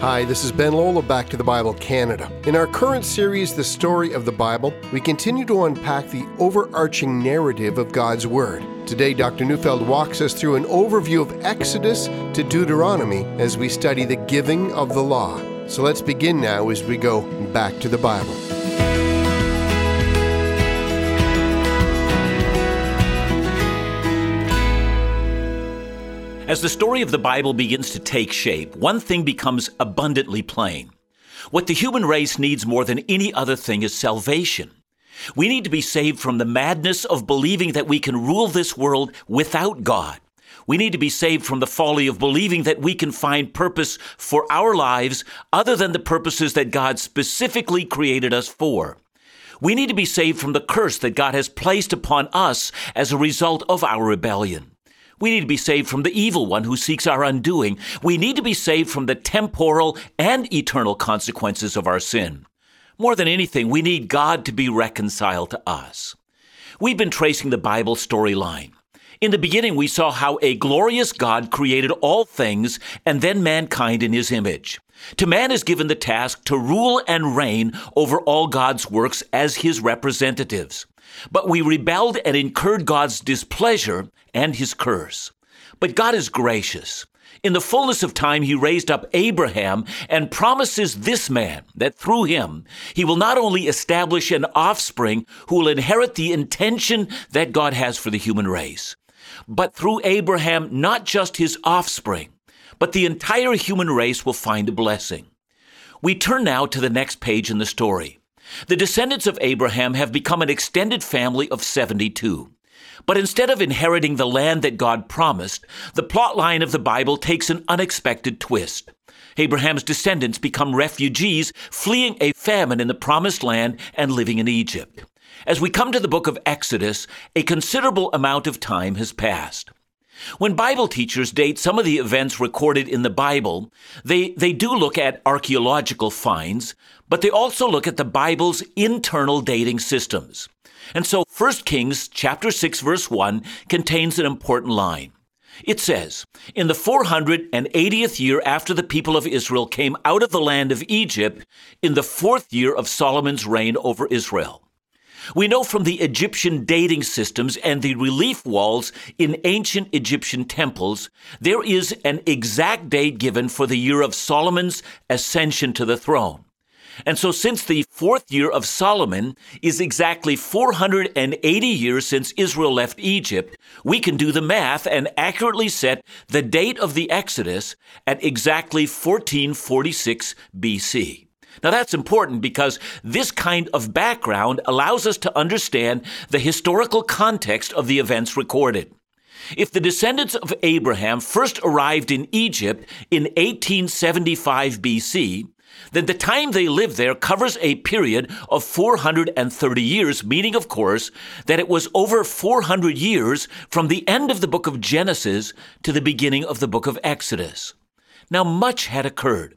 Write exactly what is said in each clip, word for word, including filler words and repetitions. Hi, this is Ben Lola, Back to the Bible Canada. In our current series, The Story of the Bible, we continue to unpack the overarching narrative of God's Word. Today, Doctor Neufeld walks us through an overview of Exodus to Deuteronomy as we study the giving of the law. So let's begin now as we go back to the Bible. As the story of the Bible begins to take shape, one thing becomes abundantly plain. What the human race needs more than any other thing is salvation. We need to be saved from the madness of believing that we can rule this world without God. We need to be saved from the folly of believing that we can find purpose for our lives other than the purposes that God specifically created us for. We need to be saved from the curse that God has placed upon us as a result of our rebellion. We need to be saved from the evil one who seeks our undoing. We need to be saved from the temporal and eternal consequences of our sin. More than anything, we need God to be reconciled to us. We've been tracing the Bible storyline. In the beginning, we saw how a glorious God created all things and then mankind in his image. To man is given the task to rule and reign over all God's works as his representatives. But we rebelled and incurred God's displeasure and his curse. But God is gracious. In the fullness of time, he raised up Abraham and promises this man that through him, he will not only establish an offspring who will inherit the intention that God has for the human race, but through Abraham, not just his offspring, but the entire human race will find a blessing. We turn now to the next page in the story. The descendants of Abraham have become an extended family of seventy-two. But instead of inheriting the land that God promised, the plot line of the Bible takes an unexpected twist. Abraham's descendants become refugees, fleeing a famine in the promised land and living in Egypt. As we come to the book of Exodus, a considerable amount of time has passed. When Bible teachers date some of the events recorded in the Bible, they, they do look at archaeological finds, but they also look at the Bible's internal dating systems. And so First Kings chapter six, verse one contains an important line. It says, "In the four hundred eightieth year after the people of Israel came out of the land of Egypt, in the fourth year of Solomon's reign over Israel." We know from the Egyptian dating systems and the relief walls in ancient Egyptian temples, there is an exact date given for the year of Solomon's ascension to the throne. And so since the fourth year of Solomon is exactly four hundred eighty years since Israel left Egypt, we can do the math and accurately set the date of the Exodus at exactly fourteen forty-six B C. Now that's important because this kind of background allows us to understand the historical context of the events recorded. If the descendants of Abraham first arrived in Egypt in eighteen seventy-five B C, then the time they lived there covers a period of four hundred thirty years, meaning, of course, that it was over four hundred years from the end of the book of Genesis to the beginning of the book of Exodus. Now much had occurred.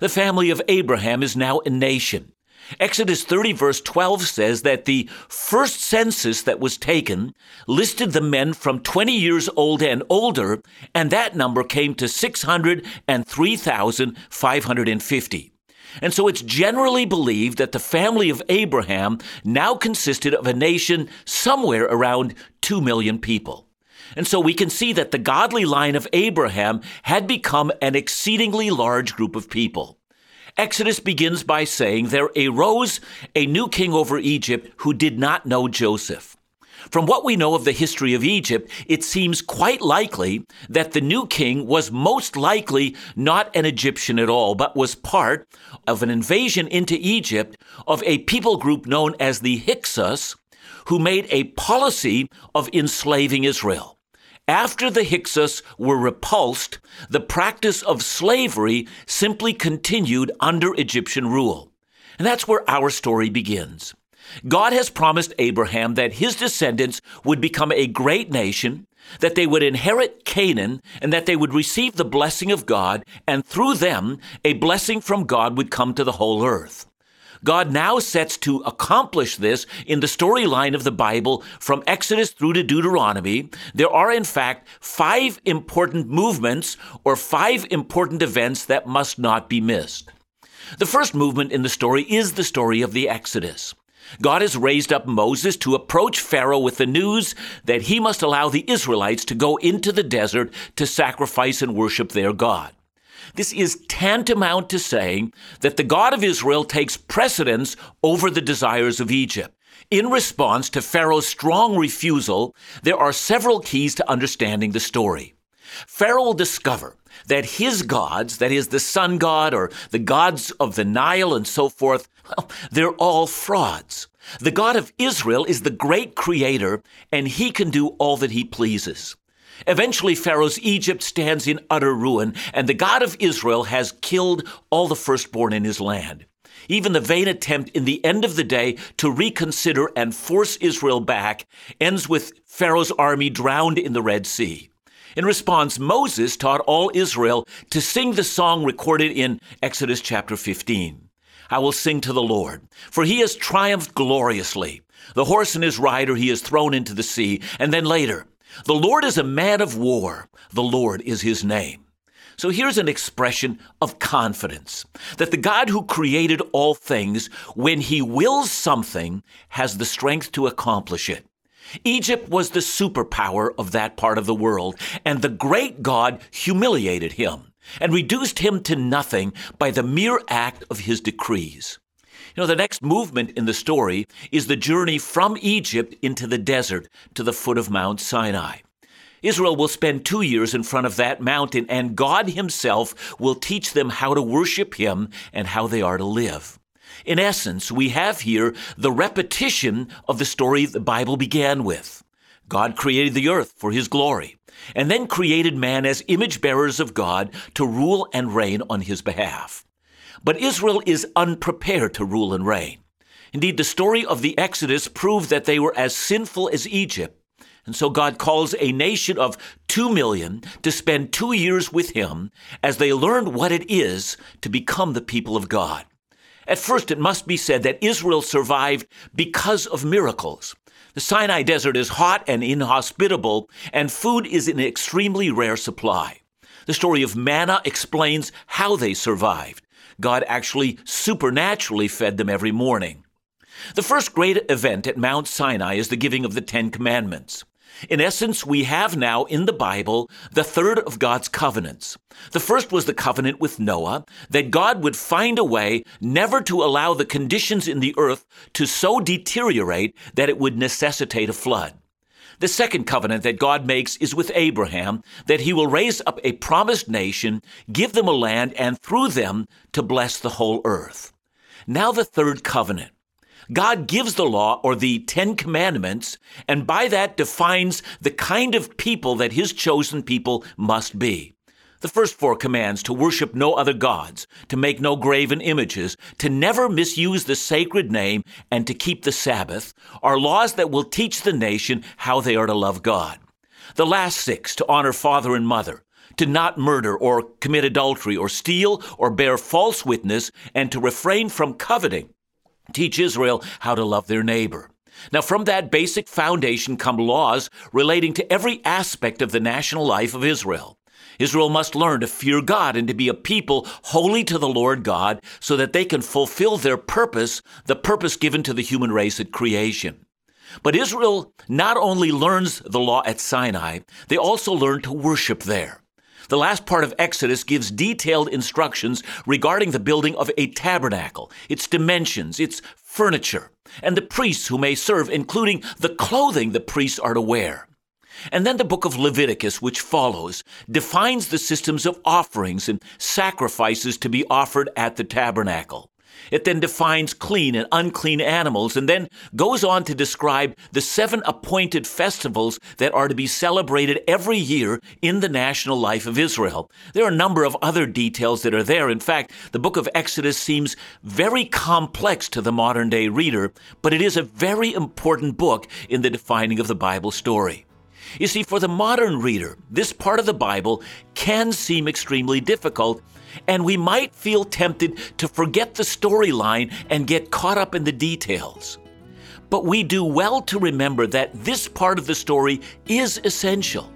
The family of Abraham is now a nation. Exodus thirty verse twelve says that the first census that was taken listed the men from twenty years old and older, and that number came to six hundred three thousand five hundred fifty. And so it's generally believed that the family of Abraham now consisted of a nation somewhere around two million people. And so we can see that the godly line of Abraham had become an exceedingly large group of people. Exodus begins by saying, "There arose a new king over Egypt who did not know Joseph." From what we know of the history of Egypt, it seems quite likely that the new king was most likely not an Egyptian at all, but was part of an invasion into Egypt of a people group known as the Hyksos, who made a policy of enslaving Israel. After the Hyksos were repulsed, the practice of slavery simply continued under Egyptian rule. And that's where our story begins. God has promised Abraham that his descendants would become a great nation, that they would inherit Canaan, and that they would receive the blessing of God, and through them, a blessing from God would come to the whole earth. God now sets to accomplish this in the storyline of the Bible from Exodus through to Deuteronomy. There are, in fact, five important movements or five important events that must not be missed. The first movement in the story is the story of the Exodus. God has raised up Moses to approach Pharaoh with the news that he must allow the Israelites to go into the desert to sacrifice and worship their God. This is tantamount to saying that the God of Israel takes precedence over the desires of Egypt. In response to Pharaoh's strong refusal, there are several keys to understanding the story. Pharaoh will discover that his gods, that is, the sun god or the gods of the Nile and so forth, well, they're all frauds. The God of Israel is the great creator, and he can do all that he pleases. Eventually, Pharaoh's Egypt stands in utter ruin, and the God of Israel has killed all the firstborn in his land. Even the vain attempt in the end of the day to reconsider and force Israel back ends with Pharaoh's army drowned in the Red Sea. In response, Moses taught all Israel to sing the song recorded in Exodus chapter fifteen. I will sing to the Lord, for he has triumphed gloriously. The horse and his rider he has thrown into the sea. And then later, the Lord is a man of war. The Lord is his name. So here's an expression of confidence that the God who created all things, when he wills something, has the strength to accomplish it. Egypt was the superpower of that part of the world, and the great God humiliated him and reduced him to nothing by the mere act of his decrees. You know, the next movement in the story is the journey from Egypt into the desert to the foot of Mount Sinai. Israel will spend two years in front of that mountain, and God himself will teach them how to worship him and how they are to live. In essence, we have here the repetition of the story the Bible began with. God created the earth for his glory, and then created man as image bearers of God to rule and reign on his behalf. But Israel is unprepared to rule and reign. Indeed, the story of the Exodus proved that they were as sinful as Egypt. And so God calls a nation of two million to spend two years with him as they learned what it is to become the people of God. At first, it must be said that Israel survived because of miracles. The Sinai desert is hot and inhospitable, and food is in extremely rare supply. The story of manna explains how they survived. God actually supernaturally fed them every morning. The first great event at Mount Sinai is the giving of the Ten Commandments. In essence, we have now in the Bible the third of God's covenants. The first was the covenant with Noah, that God would find a way never to allow the conditions in the earth to so deteriorate that it would necessitate a flood. The second covenant that God makes is with Abraham, that he will raise up a promised nation, give them a land, and through them to bless the whole earth. Now the third covenant. God gives the law, or the Ten Commandments, and by that defines the kind of people that his chosen people must be. The first four commands, to worship no other gods, to make no graven images, to never misuse the sacred name, and to keep the Sabbath, are laws that will teach the nation how they are to love God. The last six, to honor father and mother, to not murder or commit adultery or steal or bear false witness, and to refrain from coveting, teach Israel how to love their neighbor. Now, from that basic foundation come laws relating to every aspect of the national life of Israel. Israel must learn to fear God and to be a people holy to the Lord God so that they can fulfill their purpose, the purpose given to the human race at creation. But Israel not only learns the law at Sinai, they also learn to worship there. The last part of Exodus gives detailed instructions regarding the building of a tabernacle, its dimensions, its furniture, and the priests who may serve, including the clothing the priests are to wear. And then the book of Leviticus, which follows, defines the systems of offerings and sacrifices to be offered at the tabernacle. It then defines clean and unclean animals and then goes on to describe the seven appointed festivals that are to be celebrated every year in the national life of Israel. There are a number of other details that are there. In fact, the book of Exodus seems very complex to the modern day reader, but it is a very important book in the defining of the Bible story. You see, for the modern reader, this part of the Bible can seem extremely difficult, and we might feel tempted to forget the storyline and get caught up in the details. But we do well to remember that this part of the story is essential.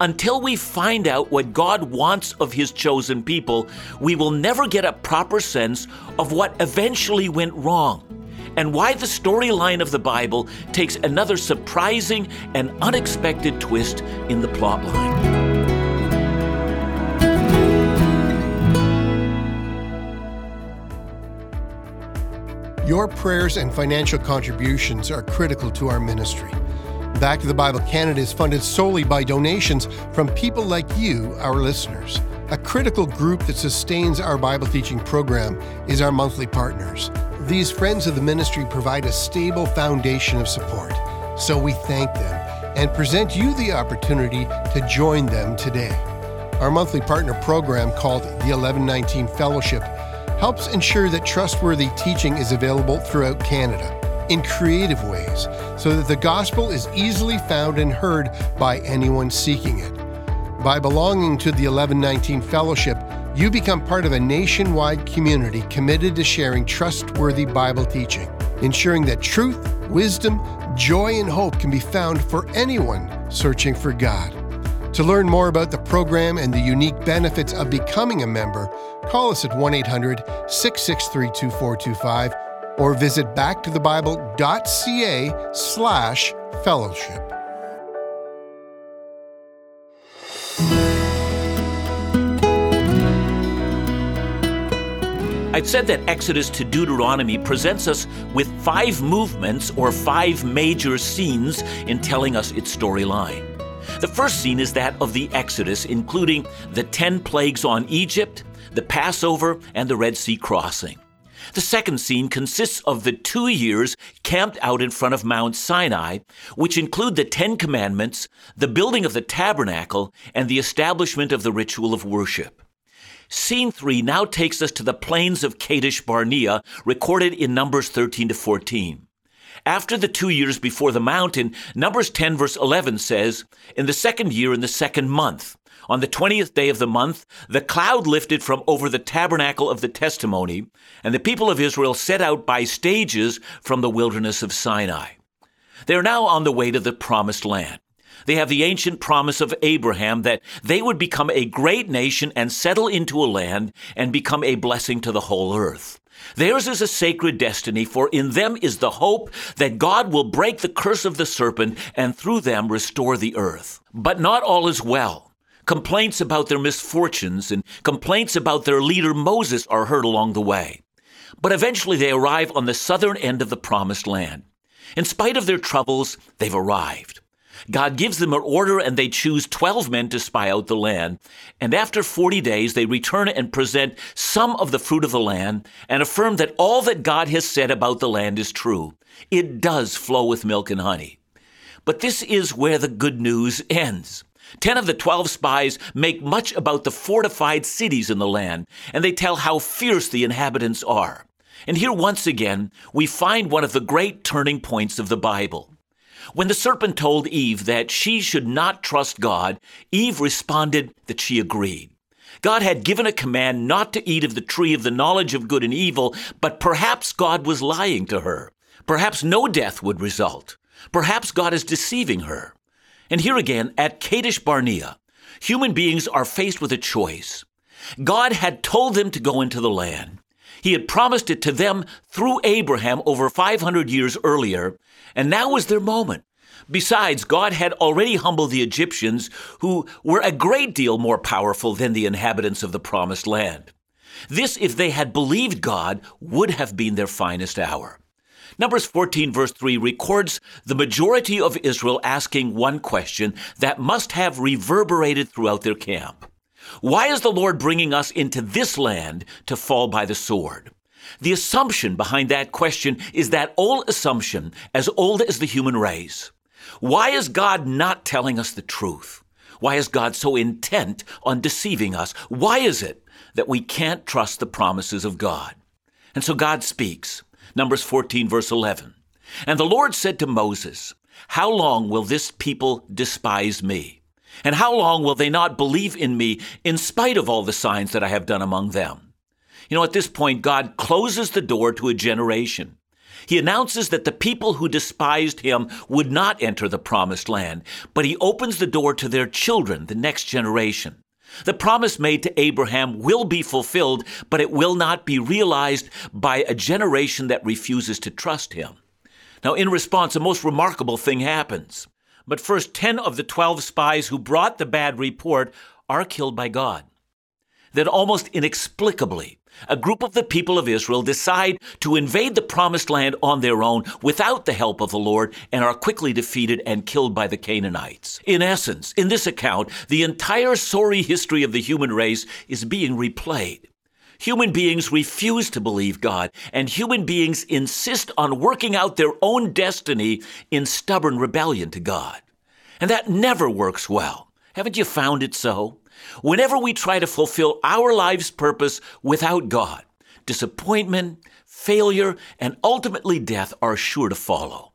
Until we find out what God wants of His chosen people, we will never get a proper sense of what eventually went wrong, and why the storyline of the Bible takes another surprising and unexpected twist in the plotline. Your prayers and financial contributions are critical to our ministry. Back to the Bible Canada is funded solely by donations from people like you, our listeners. A critical group that sustains our Bible teaching program is our monthly partners. These friends of the ministry provide a stable foundation of support, so we thank them and present you the opportunity to join them today. Our monthly partner program called the eleven nineteen Fellowship helps ensure that trustworthy teaching is available throughout Canada in creative ways, so that the gospel is easily found and heard by anyone seeking it. By belonging to the eleven nineteen Fellowship, you become part of a nationwide community committed to sharing trustworthy Bible teaching, ensuring that truth, wisdom, joy, and hope can be found for anyone searching for God. To learn more about the program and the unique benefits of becoming a member, call us at one eight hundred, six six three, two four two five or visit backtothebible.ca slash fellowship. I've said that Exodus to Deuteronomy presents us with five movements or five major scenes in telling us its storyline. The first scene is that of the Exodus, including the ten plagues on Egypt, the Passover, and the Red Sea crossing. The second scene consists of the two years camped out in front of Mount Sinai, which include the Ten Commandments, the building of the tabernacle, and the establishment of the ritual of worship. Scene three now takes us to the plains of Kadesh Barnea, recorded in Numbers thirteen to fourteen. After the two years before the mountain, Numbers ten verse eleven says, "In the second year, in the second month, on the twentieth day of the month, the cloud lifted from over the tabernacle of the testimony, and the people of Israel set out by stages from the wilderness of Sinai." They are now on the way to the promised land. They have the ancient promise of Abraham that they would become a great nation and settle into a land and become a blessing to the whole earth. Theirs is a sacred destiny, for in them is the hope that God will break the curse of the serpent and through them restore the earth. But not all is well. Complaints about their misfortunes and complaints about their leader Moses are heard along the way. But eventually they arrive on the southern end of the promised land. In spite of their troubles, they've arrived. God gives them an order, and they choose twelve men to spy out the land. And after forty days, they return and present some of the fruit of the land and affirm that all that God has said about the land is true. It does flow with milk and honey. But this is where the good news ends. Ten of the twelve spies make much about the fortified cities in the land, and they tell how fierce the inhabitants are. And here once again, we find one of the great turning points of the Bible. When the serpent told Eve that she should not trust God, Eve responded that she agreed. God had given a command not to eat of the tree of the knowledge of good and evil, but perhaps God was lying to her. Perhaps no death would result. Perhaps God is deceiving her. And here again, at Kadesh Barnea, human beings are faced with a choice. God had told them to go into the land. He had promised it to them through Abraham over five hundred years earlier, and now was their moment. Besides, God had already humbled the Egyptians, who were a great deal more powerful than the inhabitants of the promised land. This, if they had believed God, would have been their finest hour. Numbers fourteen verse three records the majority of Israel asking one question that must have reverberated throughout their camp. Why is the Lord bringing us into this land to fall by the sword? The assumption behind that question is that old assumption, as old as the human race. Why is God not telling us the truth? Why is God so intent on deceiving us? Why is it that we can't trust the promises of God? And so God speaks. Numbers fourteen, verse eleven. "And the Lord said to Moses, How long will this people despise me? And how long will they not believe in me in spite of all the signs that I have done among them? You know, at this point, God closes the door to a generation. He announces that the people who despised him would not enter the promised land, but he opens the door to their children, the next generation. The promise made to Abraham will be fulfilled, but it will not be realized by a generation that refuses to trust him. Now, in response, a most remarkable thing happens. But first, ten of the twelve spies who brought the bad report are killed by God. Then, almost inexplicably, a group of the people of Israel decide to invade the promised land on their own without the help of the Lord and are quickly defeated and killed by the Canaanites. In essence, in this account, the entire sorry history of the human race is being replayed. Human beings refuse to believe God, and human beings insist on working out their own destiny in stubborn rebellion to God. And that never works well. Haven't you found it so? Whenever we try to fulfill our life's purpose without God, disappointment, failure, and ultimately death are sure to follow.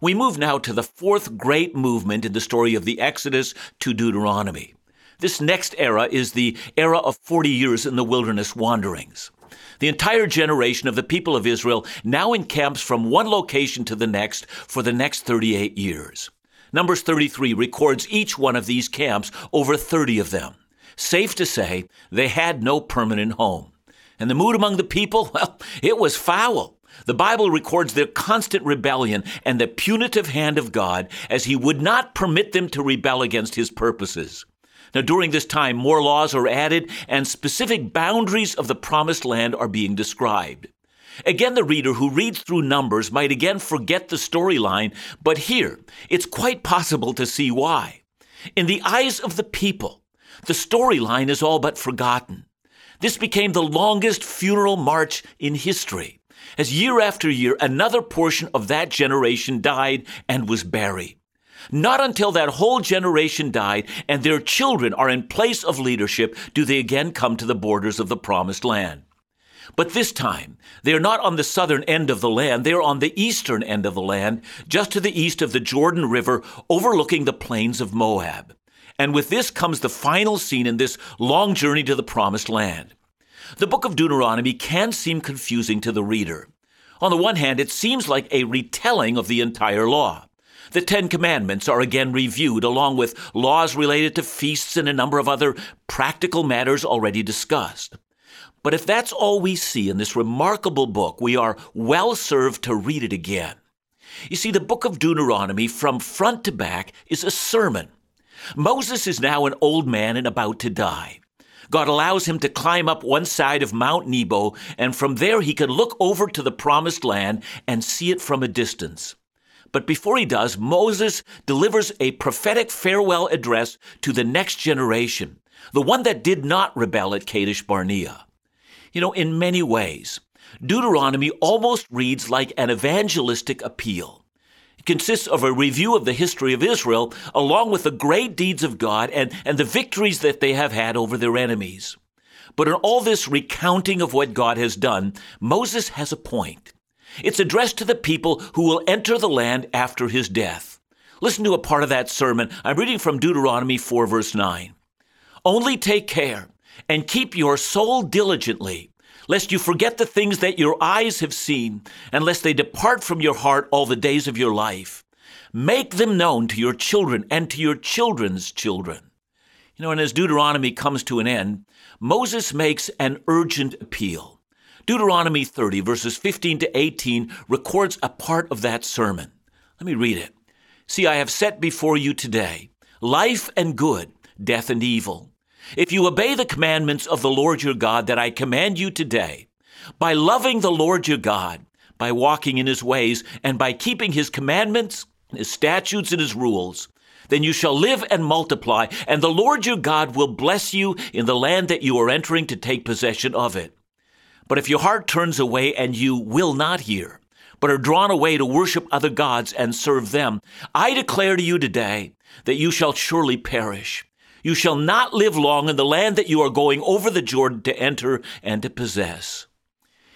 We move now to the fourth great movement in the story of the Exodus to Deuteronomy. This next era is the era of forty years in the wilderness wanderings. The entire generation of the people of Israel now encamps from one location to the next for the next thirty-eight years. Numbers thirty-three records each one of these camps, over thirty of them. Safe to say, they had no permanent home. And the mood among the people, well, it was foul. The Bible records their constant rebellion and the punitive hand of God as he would not permit them to rebel against his purposes. Now, during this time, more laws are added and specific boundaries of the promised land are being described. Again, the reader who reads through Numbers might again forget the storyline, but here, it's quite possible to see why. In the eyes of the people, the storyline is all but forgotten. This became the longest funeral march in history, as year after year, another portion of that generation died and was buried. Not until that whole generation died and their children are in place of leadership do they again come to the borders of the promised land. But this time, they are not on the southern end of the land, they are on the eastern end of the land, just to the east of the Jordan River, overlooking the plains of Moab. And with this comes the final scene in this long journey to the promised land. The book of Deuteronomy can seem confusing to the reader. On the one hand, it seems like a retelling of the entire law. The Ten Commandments are again reviewed, along with laws related to feasts and a number of other practical matters already discussed. But if that's all we see in this remarkable book, we are well served to read it again. You see, the book of Deuteronomy from front to back is a sermon. Moses is now an old man and about to die. God allows him to climb up one side of Mount Nebo, and from there he can look over to the promised land and see it from a distance. But before he does, Moses delivers a prophetic farewell address to the next generation, the one that did not rebel at Kadesh Barnea. You know, in many ways, Deuteronomy almost reads like an evangelistic appeal. It consists of a review of the history of Israel, along with the great deeds of God and, and the victories that they have had over their enemies. But in all this recounting of what God has done, Moses has a point. It's addressed to the people who will enter the land after his death. Listen to a part of that sermon. I'm reading from Deuteronomy four, verse nine. Only take care and keep your soul diligently, lest you forget the things that your eyes have seen, and lest they depart from your heart all the days of your life. Make them known to your children and to your children's children. You know, and as Deuteronomy comes to an end, Moses makes an urgent appeal. Deuteronomy thirty, verses fifteen to eighteen, records a part of that sermon. Let me read it. See, I have set before you today life and good, death and evil. If you obey the commandments of the Lord your God that I command you today, by loving the Lord your God, by walking in his ways, and by keeping his commandments, his statutes, and his rules, then you shall live and multiply, and the Lord your God will bless you in the land that you are entering to take possession of it. But if your heart turns away and you will not hear, but are drawn away to worship other gods and serve them, I declare to you today that you shall surely perish. You shall not live long in the land that you are going over the Jordan to enter and to possess.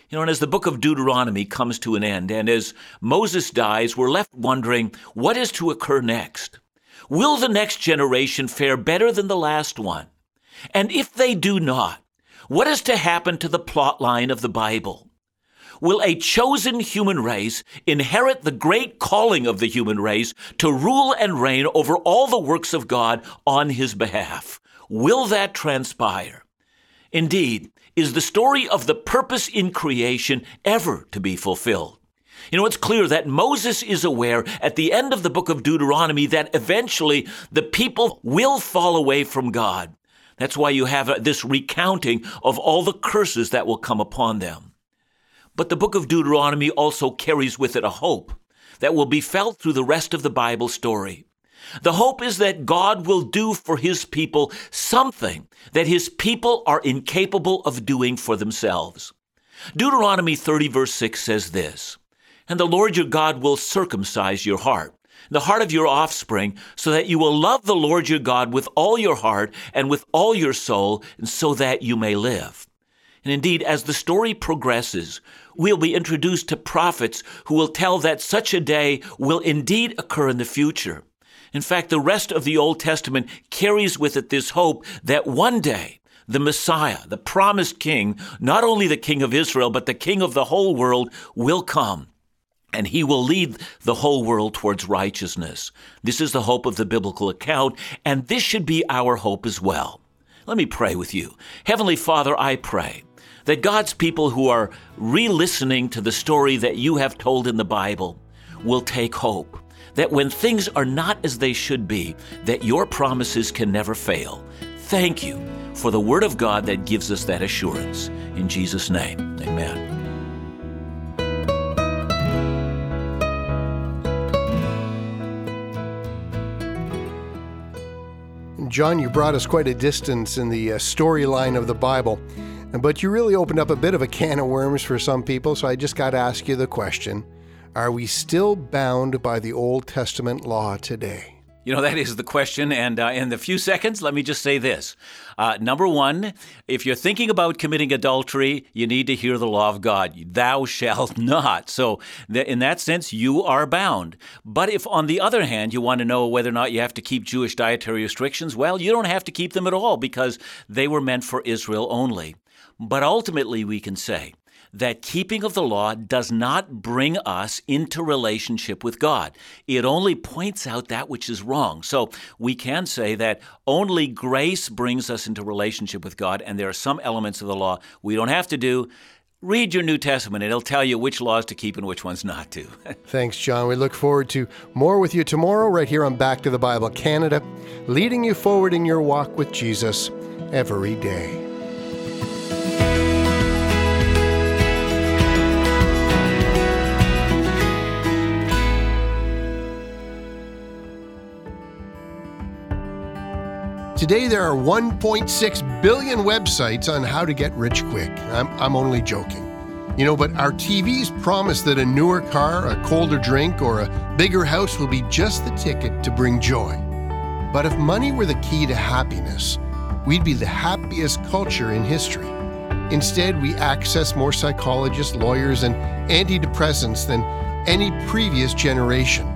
You know, and as the book of Deuteronomy comes to an end, and as Moses dies, we're left wondering what is to occur next. Will the next generation fare better than the last one? And if they do not, what is to happen to the plot line of the Bible? Will a chosen human race inherit the great calling of the human race to rule and reign over all the works of God on his behalf? Will that transpire? Indeed, is the story of the purpose in creation ever to be fulfilled? You know, it's clear that Moses is aware at the end of the book of Deuteronomy that eventually the people will fall away from God. That's why you have this recounting of all the curses that will come upon them. But the book of Deuteronomy also carries with it a hope that will be felt through the rest of the Bible story. The hope is that God will do for his people something that his people are incapable of doing for themselves. Deuteronomy thirty verse six says this, "And the Lord your God will circumcise your heart, the heart of your offspring, so that you will love the Lord your God with all your heart and with all your soul, and so that you may live." And indeed, as the story progresses, we'll be introduced to prophets who will tell that such a day will indeed occur in the future. In fact, the rest of the Old Testament carries with it this hope that one day the Messiah, the promised king, not only the king of Israel, but the king of the whole world, will come, and he will lead the whole world towards righteousness. This is the hope of the biblical account, and this should be our hope as well. Let me pray with you. Heavenly Father, I pray that God's people who are re-listening to the story that you have told in the Bible will take hope, that when things are not as they should be, that your promises can never fail. Thank you for the Word of God that gives us that assurance. In Jesus' name, amen. John, you brought us quite a distance in the storyline of the Bible, but you really opened up a bit of a can of worms for some people, so I just got to ask you the question, are we still bound by the Old Testament law today? You know, that is the question, and uh, in the few seconds, let me just say this. Uh, number one, if you're thinking about committing adultery, you need to hear the law of God. Thou shalt not. So th- in that sense, you are bound. But if, on the other hand, you want to know whether or not you have to keep Jewish dietary restrictions, well, you don't have to keep them at all because they were meant for Israel only. But ultimately, we can say that keeping of the law does not bring us into relationship with God. It only points out that which is wrong. So we can say that only grace brings us into relationship with God, and there are some elements of the law we don't have to do. Read your New Testament. It'll tell you which laws to keep and which ones not to. Thanks, John. We look forward to more with you tomorrow right here on Back to the Bible Canada, leading you forward in your walk with Jesus every day. Today, there are one point six billion websites on how to get rich quick. I'm, I'm only joking. You know, but our T Vs promise that a newer car, a colder drink, or a bigger house will be just the ticket to bring joy. But if money were the key to happiness, we'd be the happiest culture in history. Instead, we access more psychologists, lawyers, and antidepressants than any previous generation.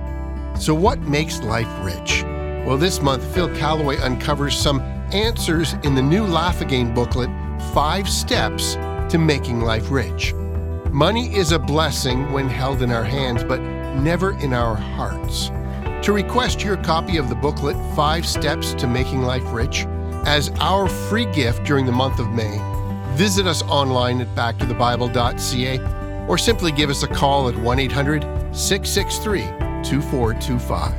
So what makes life rich? Well, this month, Phil Callaway uncovers some answers in the new Laugh Again booklet, Five Steps to Making Life Rich. Money is a blessing when held in our hands, but never in our hearts. To request your copy of the booklet, Five Steps to Making Life Rich, as our free gift during the month of May, visit us online at back to the bible dot c a or simply give us a call at one eight hundred six six three two four two five.